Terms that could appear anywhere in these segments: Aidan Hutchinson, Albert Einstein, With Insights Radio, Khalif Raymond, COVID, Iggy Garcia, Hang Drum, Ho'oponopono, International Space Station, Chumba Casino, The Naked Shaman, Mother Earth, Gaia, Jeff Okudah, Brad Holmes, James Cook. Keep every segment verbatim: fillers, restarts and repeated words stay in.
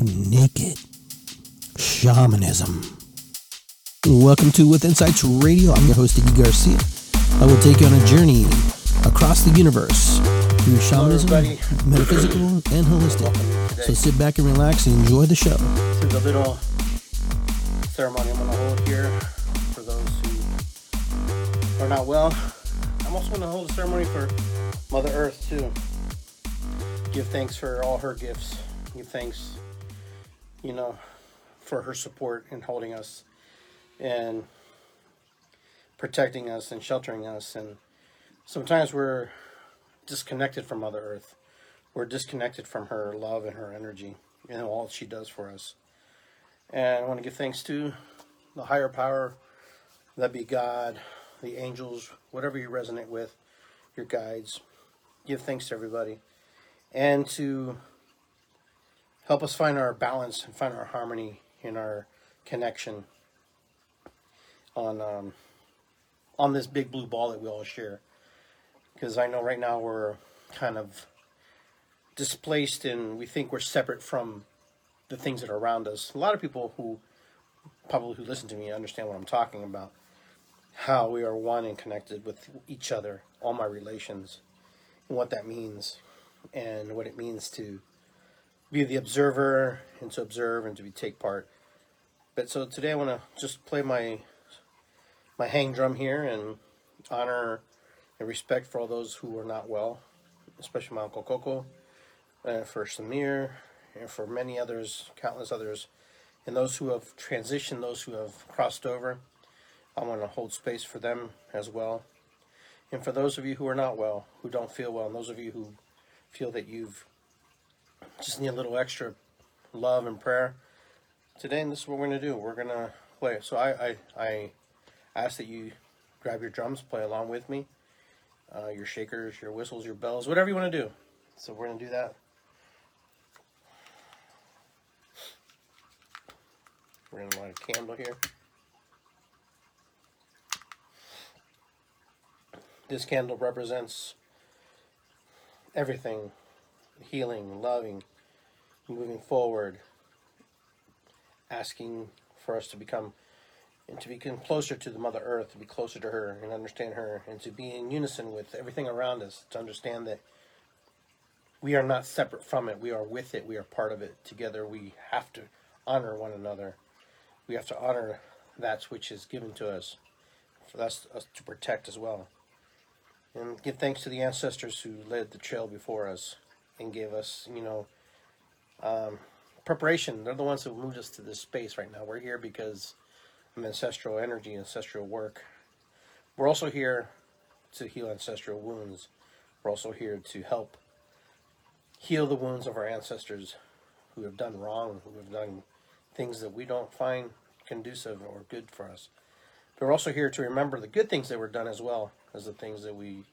naked shamanism. Welcome to With Insights Radio. I'm your host, Iggy Garcia. I will take you on a journey across the universe through shamanism, metaphysical, and holistic. So sit back and relax and enjoy the show. This is a little ceremony I'm going to hold here for those who are not well. I'm also going to hold a ceremony for Mother Earth, too. Give thanks for all her gifts. Give thanks, you know, for her support in holding us and protecting us and sheltering us. And sometimes we're disconnected from Mother Earth. We're disconnected from her love and her energy and all she does for us. And I want to give thanks to the higher power, that be God, the angels, whatever you resonate with, your guides. Give thanks to everybody. And to help us find our balance and find our harmony in our connection on um, on this big blue ball that we all share. Because I know right now we're kind of displaced and we think we're separate from the things that are around us. A lot of people who probably who listen to me understand what I'm talking about. How we are one and connected with each other, all my relations, and what that means. And what it means to be the observer and to observe and to be take part. But so today I want to just play my my hang drum here and honor and respect for all those who are not well, especially my Uncle Coco, uh, for Samir, and for many others, countless others, and those who have transitioned, those who have crossed over. I want to hold space for them as well. And for those of you who are not well, who don't feel well, and those of you who feel that you've just need a little extra love and prayer today, and this is what we're going to do. We're going to play. So I, I I ask that you grab your drums, play along with me, uh, your shakers, your whistles, your bells, whatever you want to do. So we're going to do that. We're going to light a candle here. This candle represents everything, healing, loving, moving forward, asking for us to become and to become closer to the Mother Earth, to be closer to her and understand her, and to be in unison with everything around us, to understand that we are not separate from it, we are with it, we are part of it. Together we have to honor one another. We have to honor that which is given to us, for us to protect as well. And give thanks to the ancestors who led the trail before us and gave us, you know, um, preparation. They're the ones who moved us to this space right now. We're here because of ancestral energy, ancestral work. We're also here to heal ancestral wounds. We're also here to help heal the wounds of our ancestors who have done wrong, who have done things that we don't find conducive or good for us. But we're also here to remember the good things that were done as well as the things that we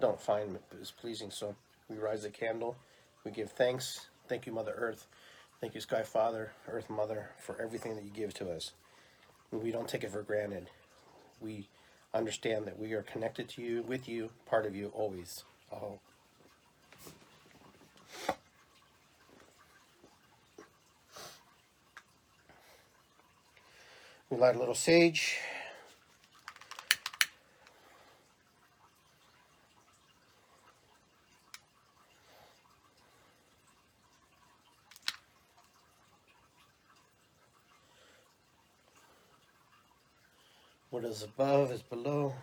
don't find as pleasing. So we rise a candle, we give thanks. Thank you, Mother Earth. Thank you, Sky Father, Earth Mother, for everything that you give to us. We don't take it for granted. We understand that we are connected to you, with you, part of you, always. Oh. We light a little sage. What is above is below.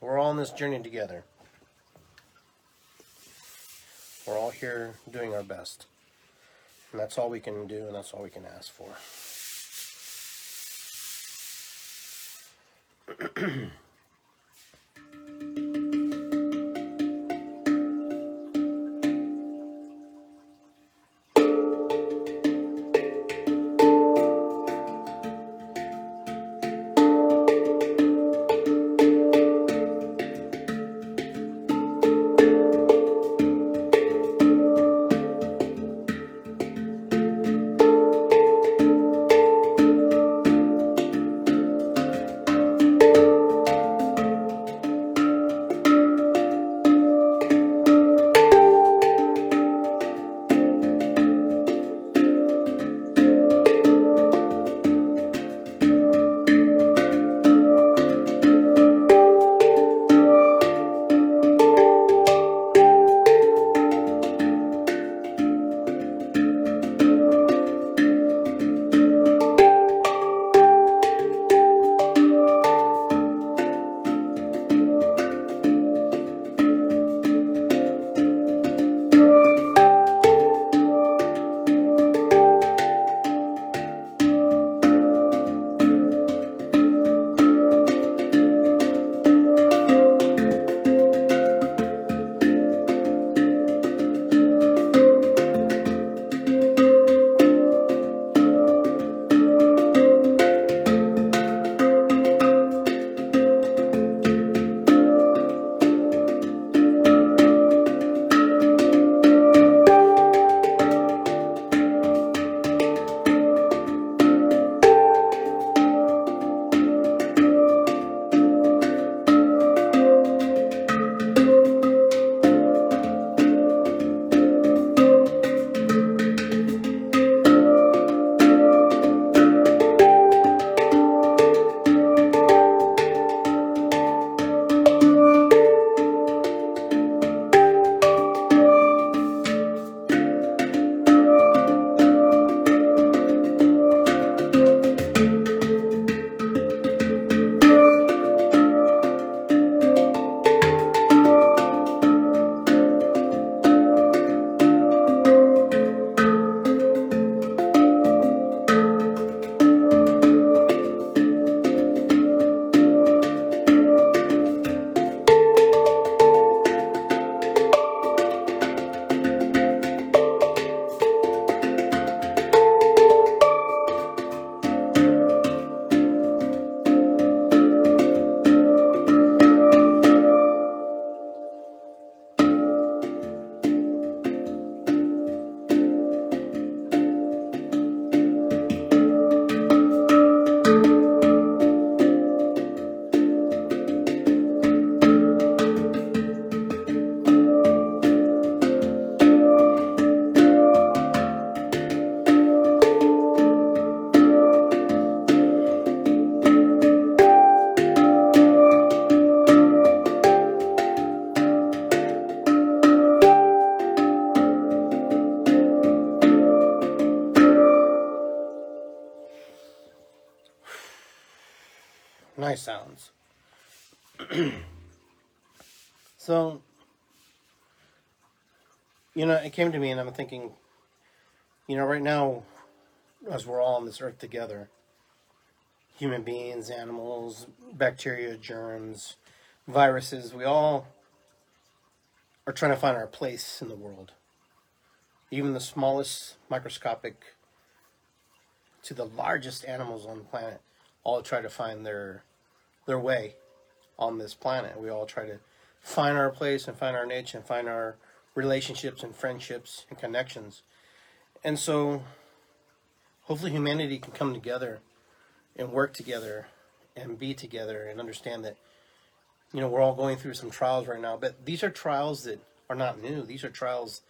We're all on this journey together. We're all here doing our best. And that's all we can do, and that's all we can ask for. nice sounds. So, you know, it came to me and I'm thinking, you know, right now, as we're all on this earth together, human beings, animals, bacteria, germs, viruses, we all are trying to find our place in the world. Even the smallest microscopic to the largest animals on the planet all try to find their their way on this planet. We all try to find our place and find our niche and find our relationships and friendships and connections. And so hopefully humanity can come together and work together and be together and understand that, you know, we're all going through some trials right now, but these are trials that are not new. These are trials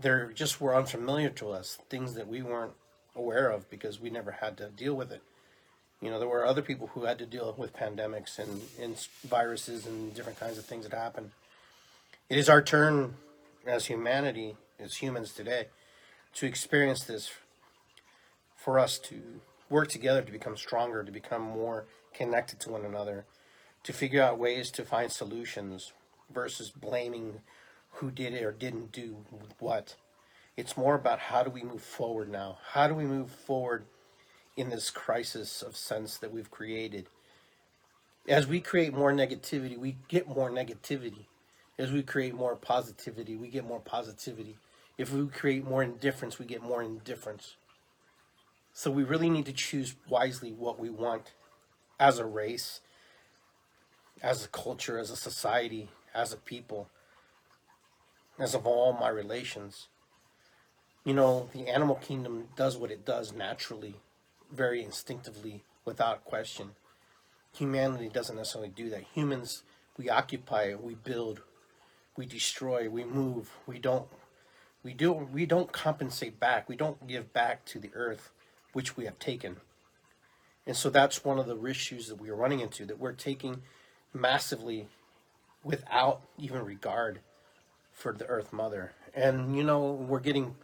that just were unfamiliar to us, things that we weren't aware of because we never had to deal with it. You know, there were other people who had to deal with pandemics and, and viruses and different kinds of things that happen. It is our turn as humanity, as humans today, to experience this, for us to work together to become stronger, to become more connected to one another, to figure out ways to find solutions versus blaming who did it or didn't do what. It's more about how do we move forward now? How do we move forward in this crisis of sense that we've created? As we create more negativity, we get more negativity. As we create more positivity, we get more positivity. If we create more indifference, we get more indifference. So we really need to choose wisely what we want as a race, as a culture, as a society, as a people, as of all my relations. You know, the animal kingdom does what it does naturally, very instinctively, without question. Humanity doesn't necessarily do that. Humans, we occupy, we build, we destroy, we move, we don't, we do, we don't compensate back. We don't give back to the earth, which we have taken. And so that's one of the issues that we are running into, that we're taking massively without even regard for the Earth Mother. And, you know, we're getting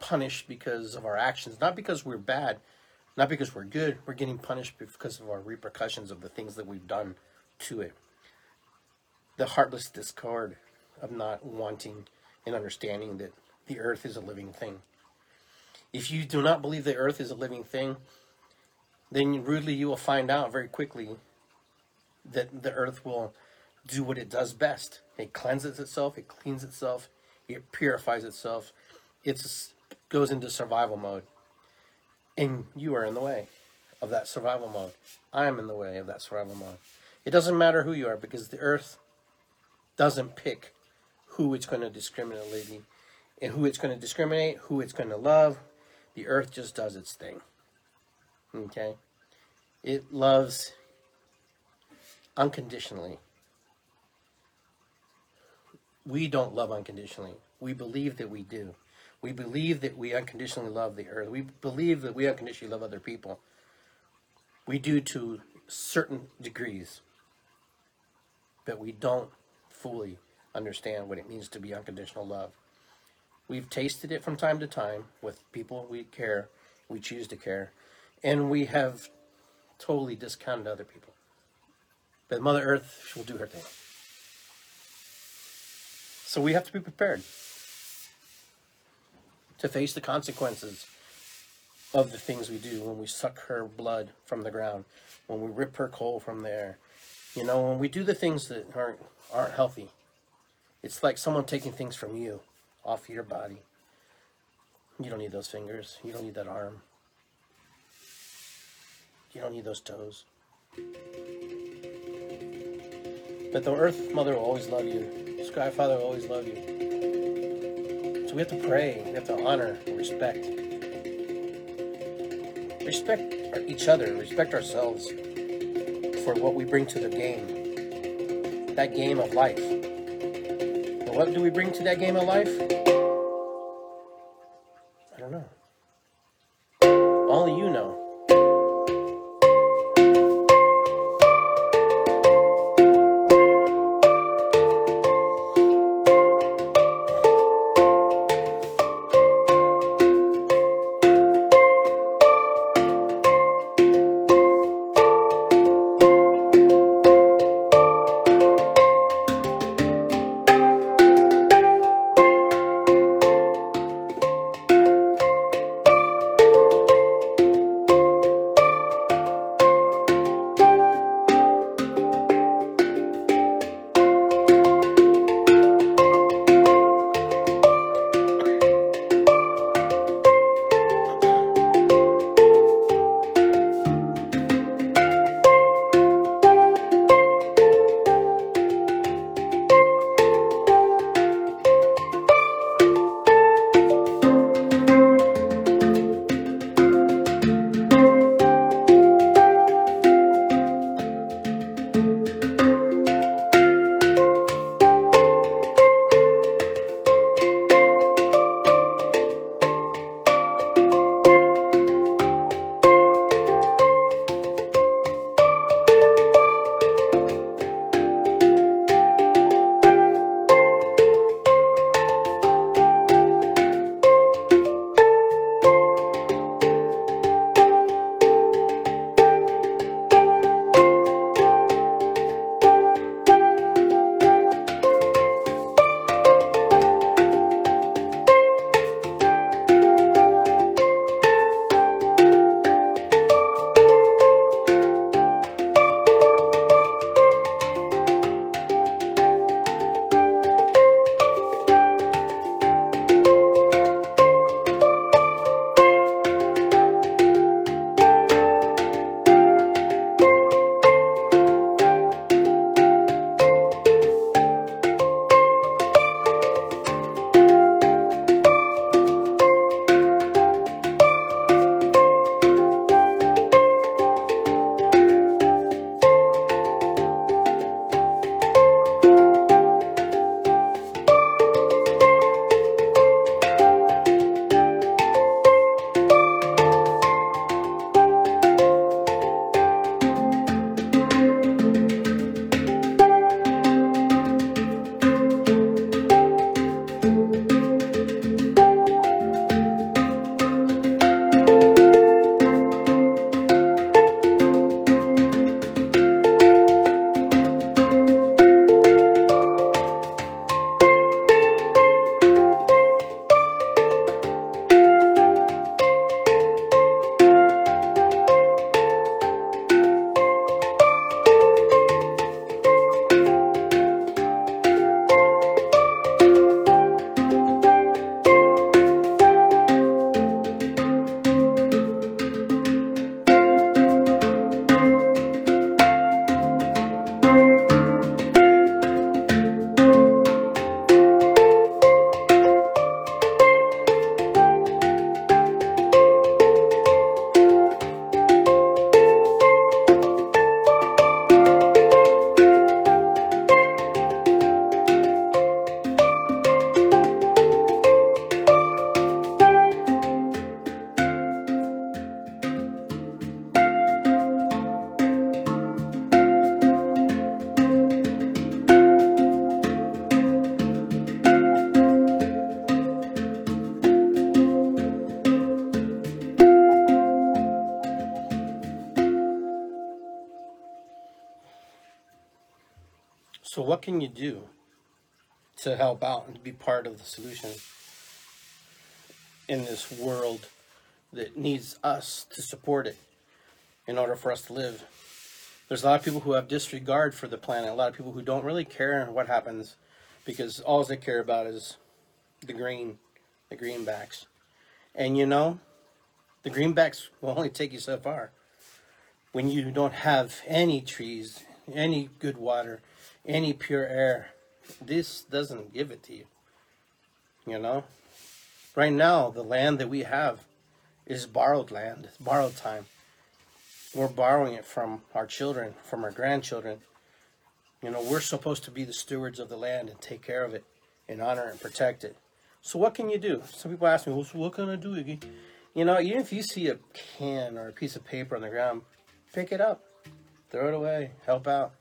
punished because of our actions, not because we're bad, not because we're good. We're getting punished because of our repercussions of the things that we've done to it. The heartless discord of not wanting and understanding that the Earth is a living thing. If you do not believe the earth is a living thing, then rudely you will find out very quickly that the earth will do what it does best. It cleanses itself, it cleans itself, it purifies itself, it goes into survival mode. And you are in the way of that survival mode. I am in the way of that survival mode. It doesn't matter who you are, because the earth doesn't pick who it's going to discriminate and who it's going to discriminate, who it's going to love. The earth just does its thing, okay? It loves unconditionally. We don't love unconditionally. We believe that we do. We believe that we unconditionally love the earth. We believe that we unconditionally love other people. We do to certain degrees, but we don't fully understand what it means to be unconditional love. We've tasted it from time to time with people we care, we choose to care, and we have totally discounted other people. But Mother Earth, she will do her thing. So we have to be prepared to face the consequences of the things we do when we suck her blood from the ground, when we rip her coal from the air, you know, when we do the things that aren't, aren't healthy. It's like someone taking things from you, off your body. You don't need those fingers. You don't need that arm. You don't need those toes. But the Earth Mother will always love you. Sky Father will always love you. So we have to pray. We have to honor and respect. Respect each other. Respect ourselves for what we bring to the game. That game of life. But what do we bring to that game of life? I don't know. Only you know. So what can you do to help out and be part of the solution in this world that needs us to support it in order for us to live? There's a lot of people who have disregard for the planet, a lot of people who don't really care what happens because all they care about is the green, the greenbacks. And you know, the greenbacks will only take you so far. When you don't have any trees, any good water, any pure air, this doesn't give it to you, you know? Right now, the land that we have is borrowed land, it's borrowed time. We're borrowing it from our children, from our grandchildren. You know, we're supposed to be the stewards of the land and take care of it and honor and protect it. So what can you do? Some people ask me, well, so what can I do, Iggy? You know, even if you see a can or a piece of paper on the ground, pick it up, throw it away, help out.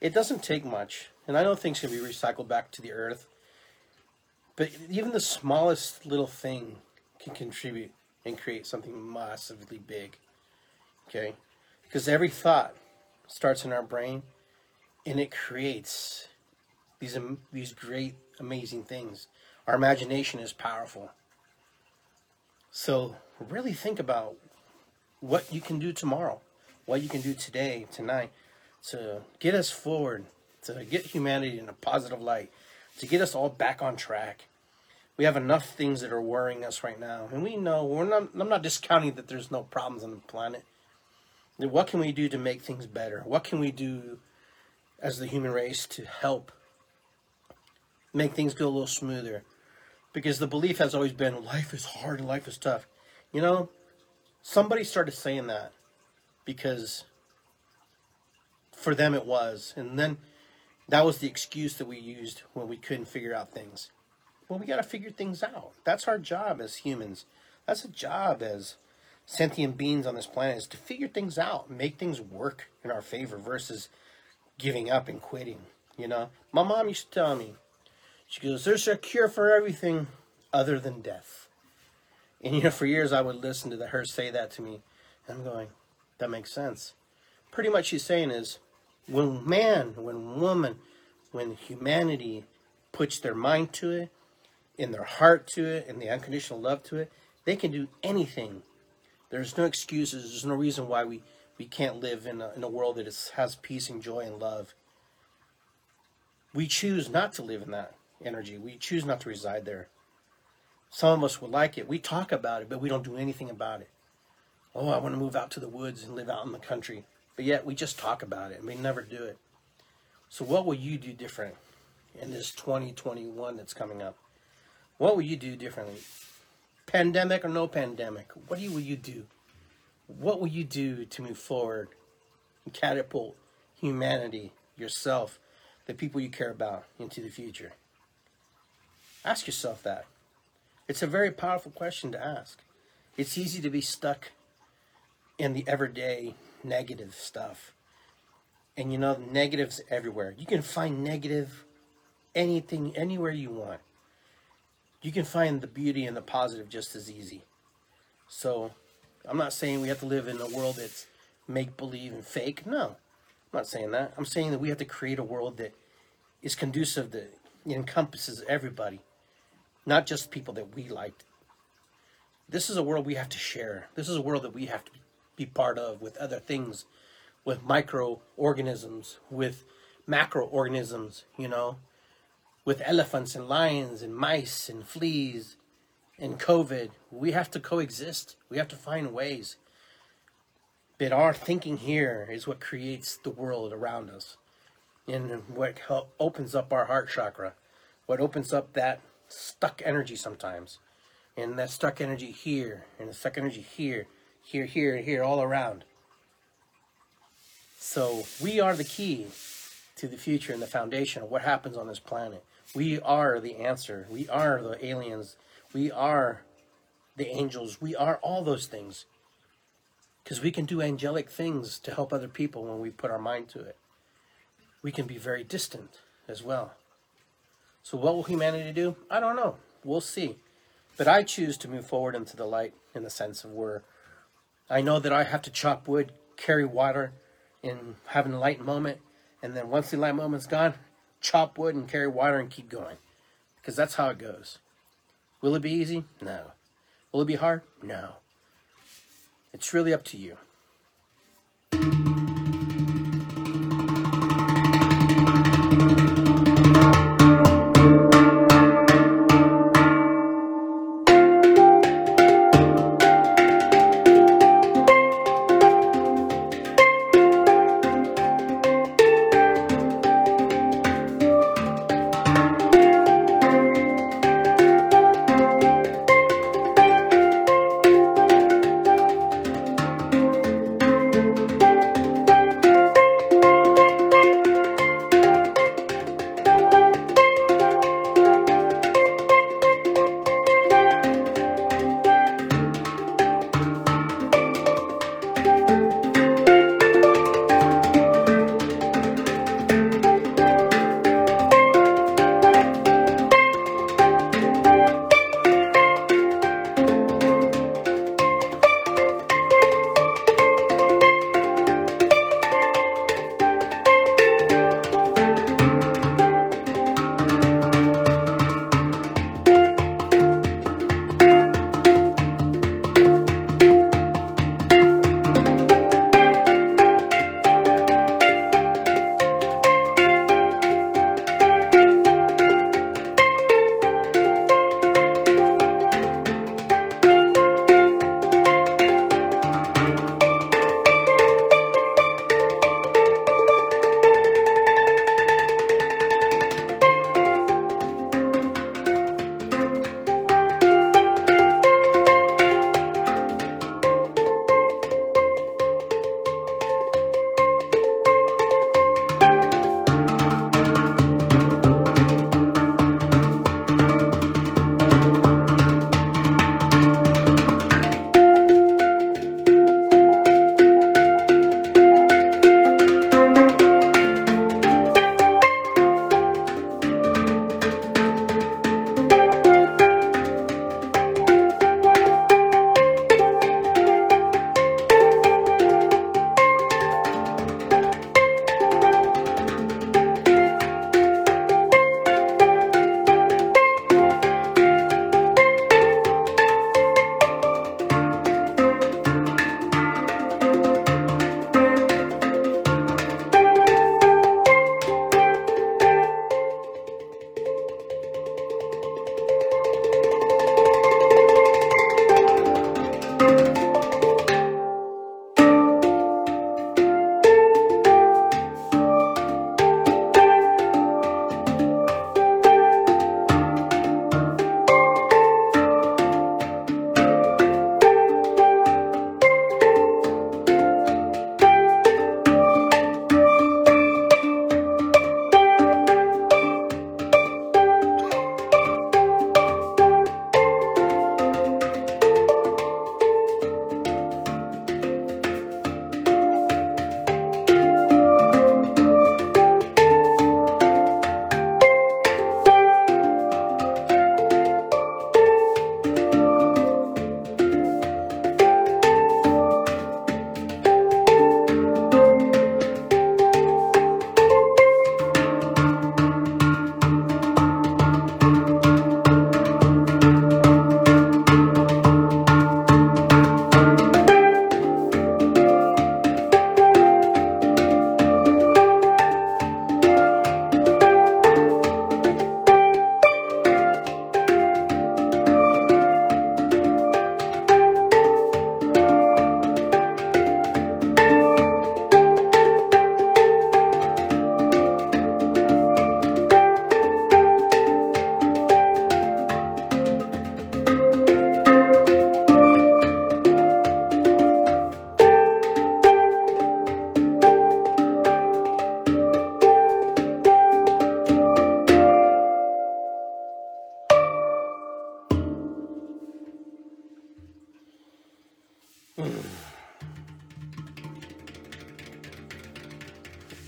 It doesn't take much. And I know things can be recycled back to the earth, but even the smallest little thing can contribute and create something massively big, okay? Because every thought starts in our brain and it creates these, um, these great, amazing things. Our imagination is powerful. So really think about what you can do tomorrow, what you can do today, tonight, to get us forward, to get humanity in a positive light, to get us all back on track. We have enough things that are worrying us right now. And we know, we're not, I'm not discounting that there's no problems on the planet. What can we do to make things better? What can we do as the human race to help make things go a little smoother? Because the belief has always been, life is hard, life is tough. You know, somebody started saying that because for them it was. And then that was the excuse that we used when we couldn't figure out things. Well, we got to figure things out. That's our job as humans. That's a job as sentient beings on this planet, is to figure things out, make things work in our favor versus giving up and quitting, you know? My mom used to tell me, she goes, there's a cure for everything other than death. And, you know, for years I would listen to the, her say that to me. And I'm going, that makes sense. Pretty much she's saying is, when man, when woman, when humanity puts their mind to it, in their heart to it, and the unconditional love to it, they can do anything. There's no excuses. There's no reason why we, we can't live in a, in a world that is, has peace and joy and love. We choose not to live in that energy. We choose not to reside there. Some of us would like it. We talk about it, but we don't do anything about it. Oh, I want to move out to the woods and live out in the country. But yet we just talk about it and we never do it. So what will you do different in this twenty twenty-one that's coming up? What will you do differently? Pandemic or no pandemic? What do you, will you do? What will you do to move forward and catapult humanity, yourself, the people you care about into the future? Ask yourself that. It's a very powerful question to ask. It's easy to be stuck in the everyday negative stuff. And you know, negatives everywhere. You can find negative anything, anywhere you want. You can find the beauty and the positive just as easy. So I'm not saying we have to live in a world that's make-believe and fake. No, I'm not saying that. I'm saying that we have to create a world that is conducive, that encompasses everybody, not just people that we like. This is a world we have to share. This is a world that we have to be part of with other things, with microorganisms, with macroorganisms, you know, with elephants and lions and mice and fleas and COVID. We have to coexist. We have to find ways. But our thinking here is what creates the world around us and what opens up our heart chakra, what opens up that stuck energy sometimes, and that stuck energy here, and the stuck energy here, here, here, and here, all around. So we are the key to the future and the foundation of what happens on this planet. We are the answer. We are the aliens. We are the angels. We are all those things. Because we can do angelic things to help other people when we put our mind to it. We can be very distant as well. So what will humanity do? I don't know. We'll see. But I choose to move forward into the light in the sense of where I know that I have to chop wood, carry water, and have an enlightened moment. And then once the light moment's gone, chop wood and carry water and keep going, because that's how it goes. Will it be easy? No. Will it be hard? No. It's really up to you.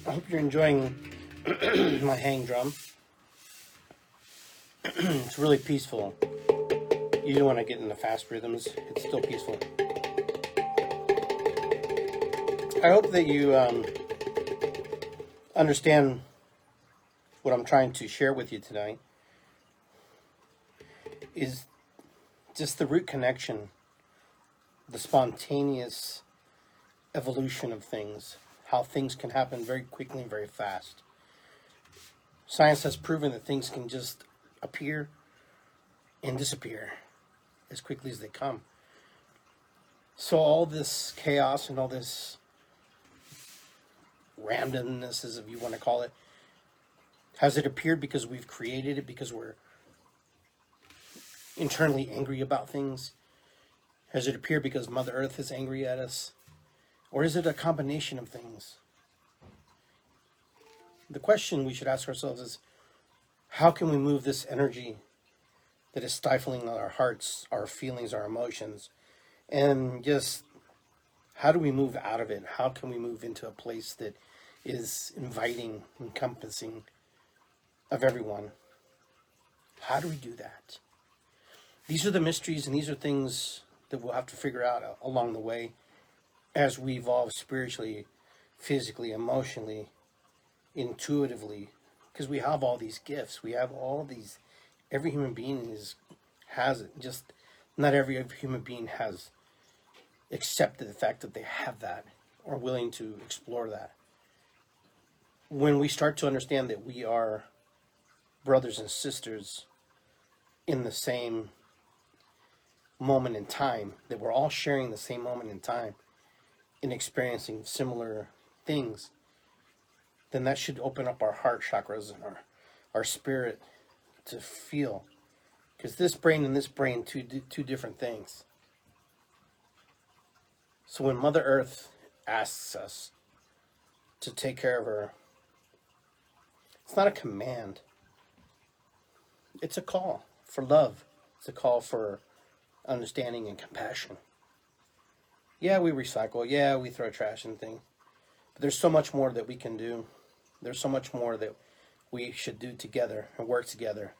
I hope you're enjoying my hang drum. It's really peaceful. You don't want to get in the fast rhythms. It's still peaceful. I hope that you um, understand what I'm trying to share with you tonight is just the root connection, the spontaneous evolution of things, how things can happen very quickly and very fast. Science has proven that things can just appear and disappear as quickly as they come. So all this chaos and all this randomness, as if you want to call it, has it appeared because we've created it, because we're internally angry about things? Has it appeared because Mother Earth is angry at us? Or is it a combination of things? The question we should ask ourselves is, how can we move this energy that is stifling our hearts, our feelings, our emotions, and just how do we move out of it? How can we move into a place that is inviting, encompassing of everyone? How do we do that? These are the mysteries, and these are things that we'll have to figure out along the way as we evolve spiritually, physically, emotionally, intuitively, because we have all these gifts. We have all these, every human being is, has it. Just not every human being has accepted the fact that they have that or willing to explore that. When we start to understand that we are brothers and sisters in the same moment in time, that we're all sharing the same moment in time and experiencing similar things, then that should open up our heart chakras and our, our spirit to feel. Because this brain and this brain, two, two different things. So when Mother Earth asks us to take care of her, it's not a command. It's a call for love. It's a call for understanding and compassion. Yeah, we recycle. Yeah, we throw trash and things. But there's so much more that we can do. There's so much more that we should do together and work together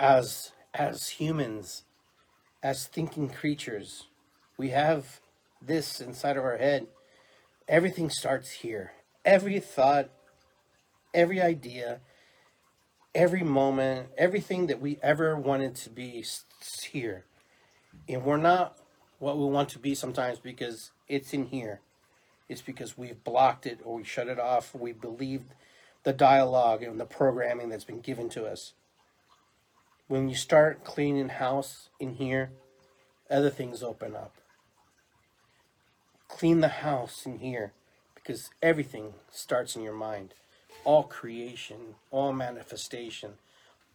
as as humans, as thinking creatures. We have this inside of our head. Everything starts here. Every thought, every idea, every moment, everything that we ever wanted to be is here. And we're not what we want to be sometimes because it's in here. It's because we've blocked it, or we shut it off, or we believed the dialogue and the programming that's been given to us. When you start cleaning house in here, other things open up. Clean the house in here, because everything starts in your mind. All creation, all manifestation,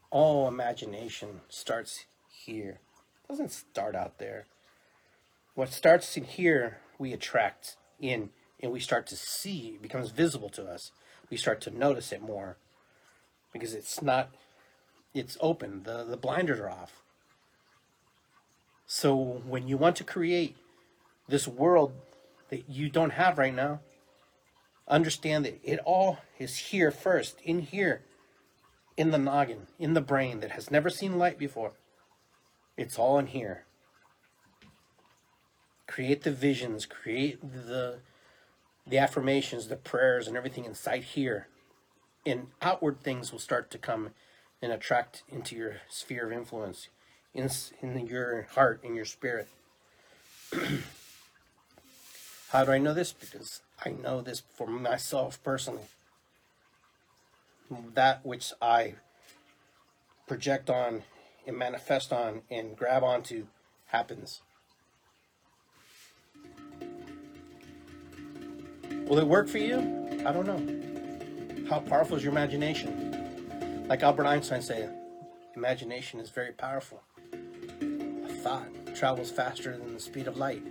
all imagination starts here. It doesn't start out there. What starts in here, we attract in, and we start to see. It becomes visible to us. We start to notice it more because it's not, it's open. The, the blinders are off. So when you want to create this world that you don't have right now, understand that it all is here first, in here, in the noggin, in the brain that has never seen light before. It's all in here. Create the visions, create the the affirmations, the prayers, and everything inside here. And outward things will start to come and attract into your sphere of influence, in, in your heart, in your spirit. How do I know this? Because I know this for myself personally. That which I project on and manifest on and grab onto happens. Will it work for you? I don't know. How powerful is your imagination? Like Albert Einstein said, imagination is very powerful. A thought travels faster than the speed of light.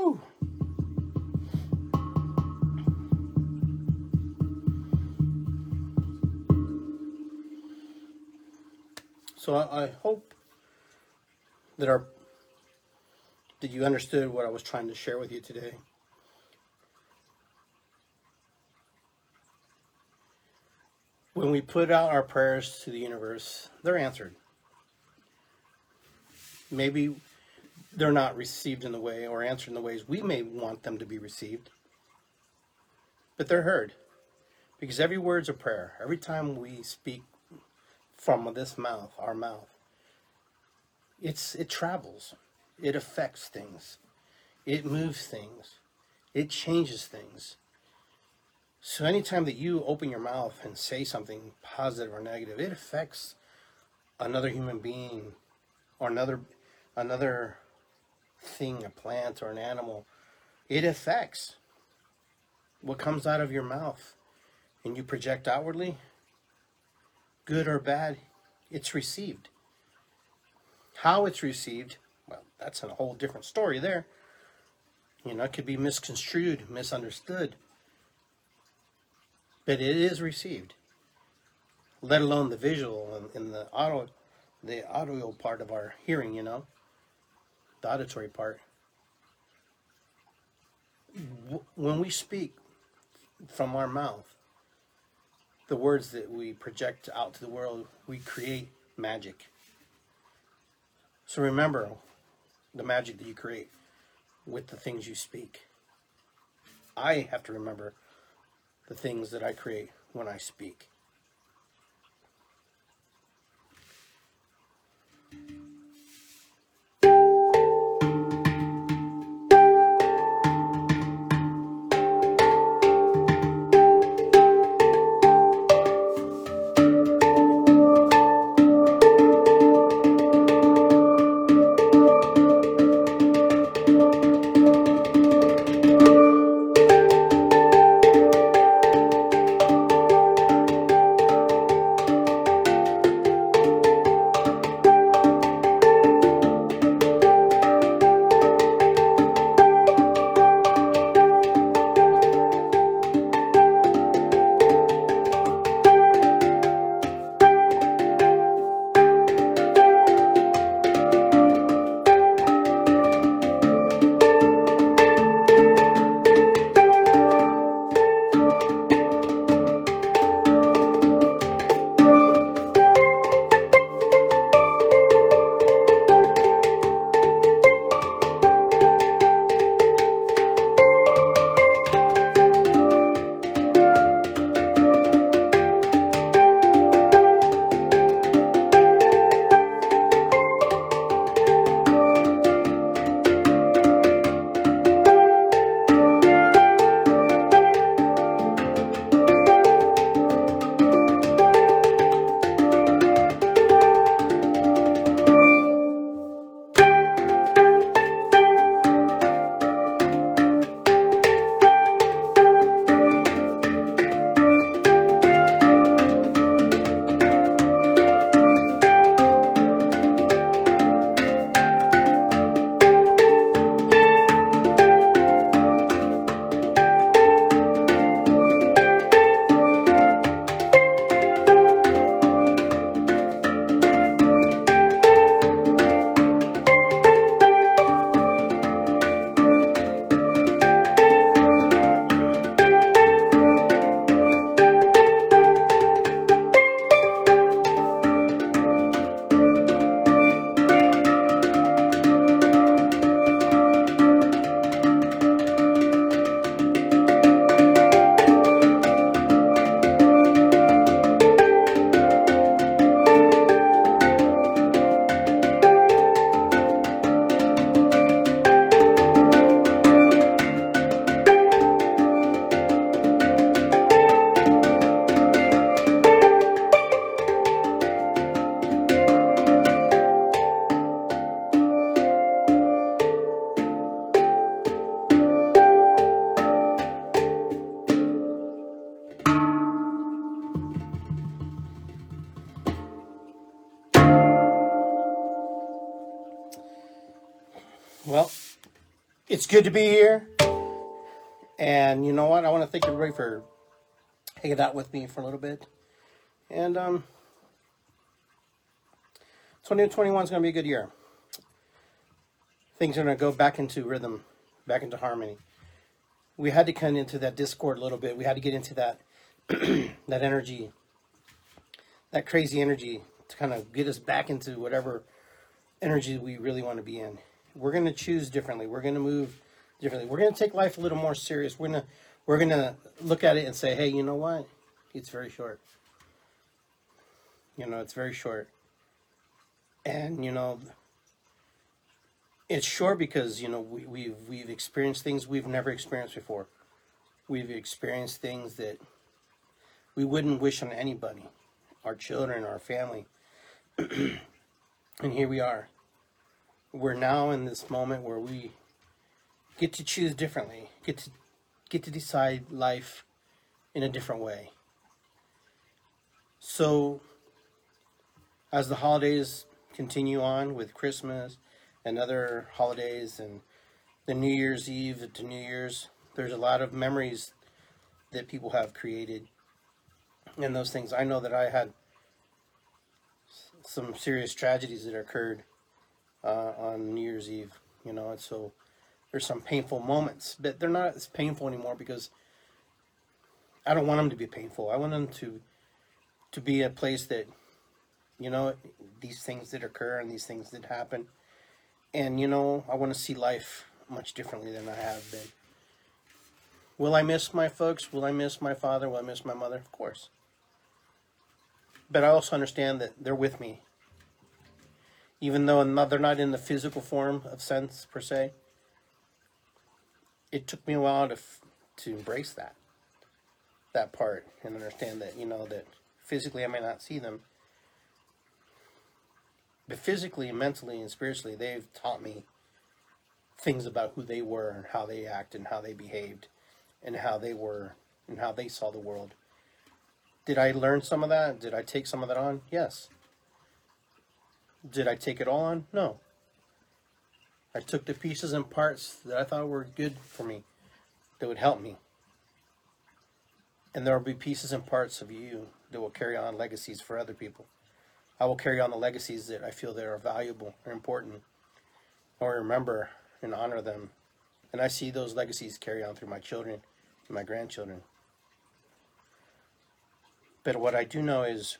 Whew. So I, I hope that our that you understood what I was trying to share with you today. When we put out our prayers to the universe, they're answered. Maybe they're not received in the way or answered in the ways we may want them to be received, but they're heard, because every word's a prayer. Every time we speak from this mouth, our mouth, it's it travels, it affects things, it moves things, it changes things. So anytime that you open your mouth and say something positive or negative, it affects another human being or another another thing, a plant or an animal. It affects what comes out of your mouth and you project outwardly, good or bad, it's received. How it's received, well, that's a whole different story there. You know, it could be misconstrued, misunderstood. But it is received, let alone the visual and, and the audio, the audio part of our hearing, you know, the auditory part. When we speak from our mouth, the words that we project out to the world, we create magic. So remember the magic that you create with the things you speak. I have to remember the things that I create when I speak. It's good to be here. And you know what? I want to thank everybody for hanging out with me for a little bit. And um, twenty twenty-one is going to be a good year. Things are going to go back into rhythm, back into harmony. We had to come into that discord a little bit. We had to get into that that energy, that crazy energy, to kind of get us back into whatever energy we really want to be in. We're going to choose differently. We're going to move differently. We're going to take life a little more serious. We're going to we're going to look at it and say, hey, you know what? It's very short. You know, it's very short. And, you know, it's short because, you know, we, we've, we've experienced things we've never experienced before. We've experienced things that we wouldn't wish on anybody, our children, our family. And here we are. We're now in this moment where we get to choose differently, get to get to decide life in a different way. So as the holidays continue on with Christmas and other holidays and the New Year's Eve to New Year's, there's a lot of memories that people have created and those things. I know that I had some serious tragedies that occurred uh, on New Year's Eve, you know, and so there's some painful moments, but they're not as painful anymore because I don't want them to be painful. I want them to, to be a place that, you know, these things that occur and these things that happen. And, you know, I want to see life much differently than I have been. Will I miss my folks? Will I miss my father? Will I miss my mother? Of course. But I also understand that they're with me. Even though they're not in the physical form of sense, per se, it took me a while to to embrace that, that part, and understand that, you know, that physically I may not see them. But physically, mentally, and spiritually, they've taught me things about who they were and how they acted and how they behaved and how they were and how they saw the world. Did I learn some of that? Did I take some of that on? Yes. Did I take it all on? No. I took the pieces and parts that I thought were good for me, that would help me. And there will be pieces and parts of you that will carry on legacies for other people. I will carry on the legacies that I feel that are valuable or important, or remember and honor them. And I see those legacies carry on through my children and my grandchildren. But what I do know is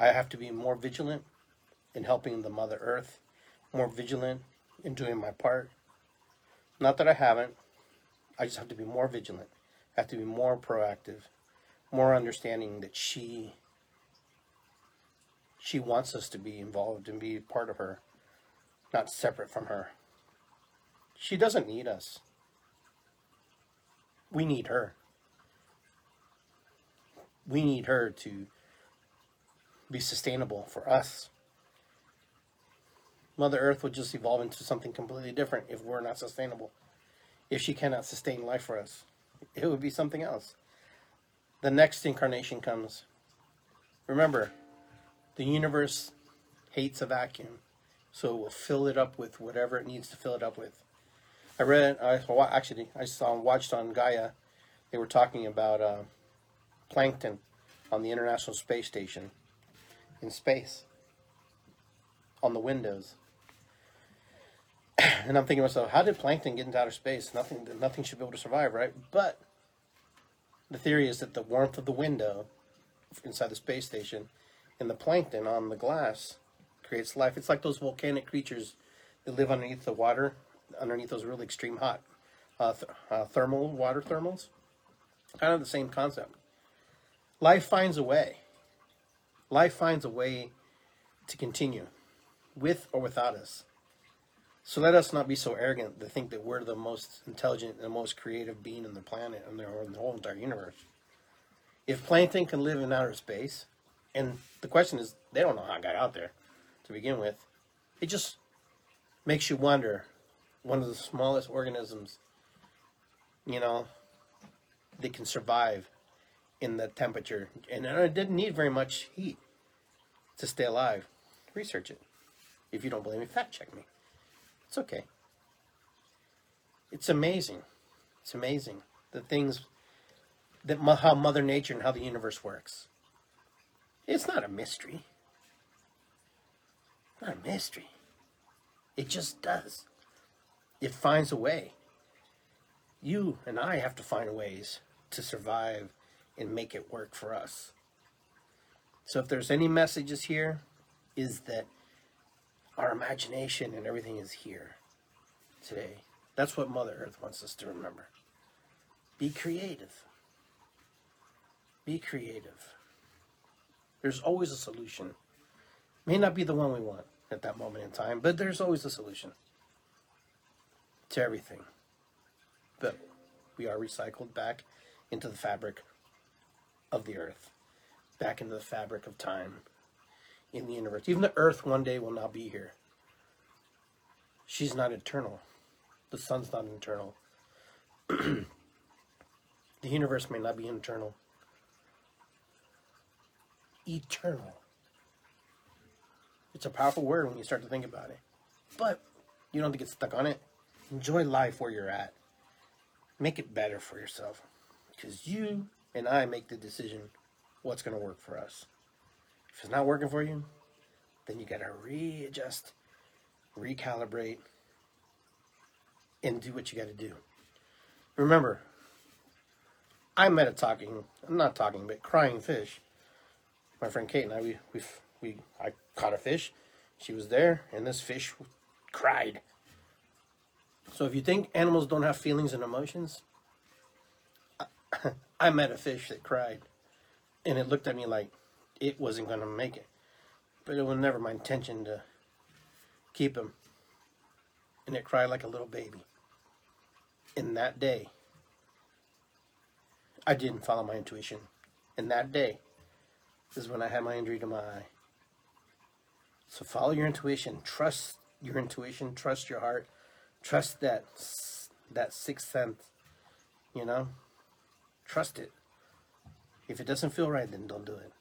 I have to be more vigilant in helping the Mother Earth, more vigilant in doing my part. Not that I haven't, I just have to be more vigilant. I have to be more proactive, more understanding that she, she wants us to be involved and be part of her, not separate from her. She doesn't need us. We need her. We need her to be sustainable for us. Mother Earth would just evolve into something completely different if we're not sustainable. If she cannot sustain life for us, it would be something else. The next incarnation comes. Remember, the universe hates a vacuum, so it will fill it up with whatever it needs to fill it up with. I read, I actually, I saw and watched on Gaia, they were talking about Uh, plankton on the International Space Station in space on the windows. And I'm thinking to myself, how did plankton get into outer space? Nothing nothing should be able to survive, right? But the theory is that the warmth of the window inside the space station and the plankton on the glass creates life. It's like those volcanic creatures that live underneath the water, underneath those really extreme hot uh, th uh, thermal water thermals. Kind of the same concept. Life finds a way. Life finds a way to continue, with or without us. So let us not be so arrogant to think that we're the most intelligent and the most creative being on the planet and in the whole entire universe. If plankton can live in outer space, and the question is, they don't know how it got out there to begin with. It just makes you wonder, one of the smallest organisms, you know, that can survive in the temperature, and it didn't need very much heat to stay alive. Research it. If you don't believe me, fact check me. It's okay. it's amazing. It's amazing the things that how Mother Nature and how the universe works. It's not a mystery. Not a mystery. It just does. It finds a way. You and I have to find ways to survive and make it work for us. So if there's any messages here, is that our imagination and everything is here today. That's what Mother Earth wants us to remember. Be creative. Be creative. There's always a solution. May not be the one we want at that moment in time, but there's always a solution to everything. But we are recycled back into the fabric of the earth, back into the fabric of time in the universe. Even the earth one day will not be here. She's not eternal. The sun's not eternal. The universe may not be eternal. Eternal. It's a powerful word when you start to think about it. But you don't have to get stuck on it. Enjoy life where you're at. Make it better for yourself. Because you and I make the decision what's going to work for us. If it's not working for you, then you got to readjust, recalibrate, and do what you got to do. Remember, I met a talking, not talking, but crying fish. My friend Kate and I, we, we, we, I caught a fish. She was there, and this fish cried. So if you think animals don't have feelings and emotions, I, I met a fish that cried, and it looked at me like it wasn't going to make it. But it was never my intention to keep him. And it cried like a little baby. And that day, I didn't follow my intuition. And that day is when I had my injury to my eye. So follow your intuition. Trust your intuition. Trust your heart. Trust that, that sixth sense, you know? Trust it. If it doesn't feel right, then don't do it.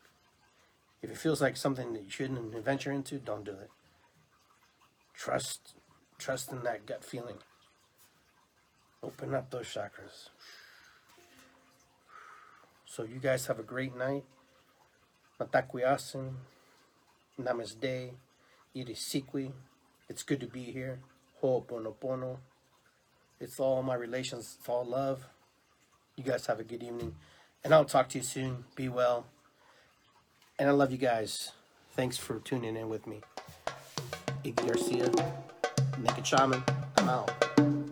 If it feels like something that you shouldn't venture into, don't do it. Trust, trust in that gut feeling. Open up those chakras. So you guys have a great night. Matakwiasin, Namaste, Irisikwi. It's good to be here. Ho'oponopono. It's all my relations. It's all love. You guys have a good evening. And I'll talk to you soon. Be well. And I love you guys. Thanks for tuning in with me. Iggy Garcia, Naked Shaman, I'm out.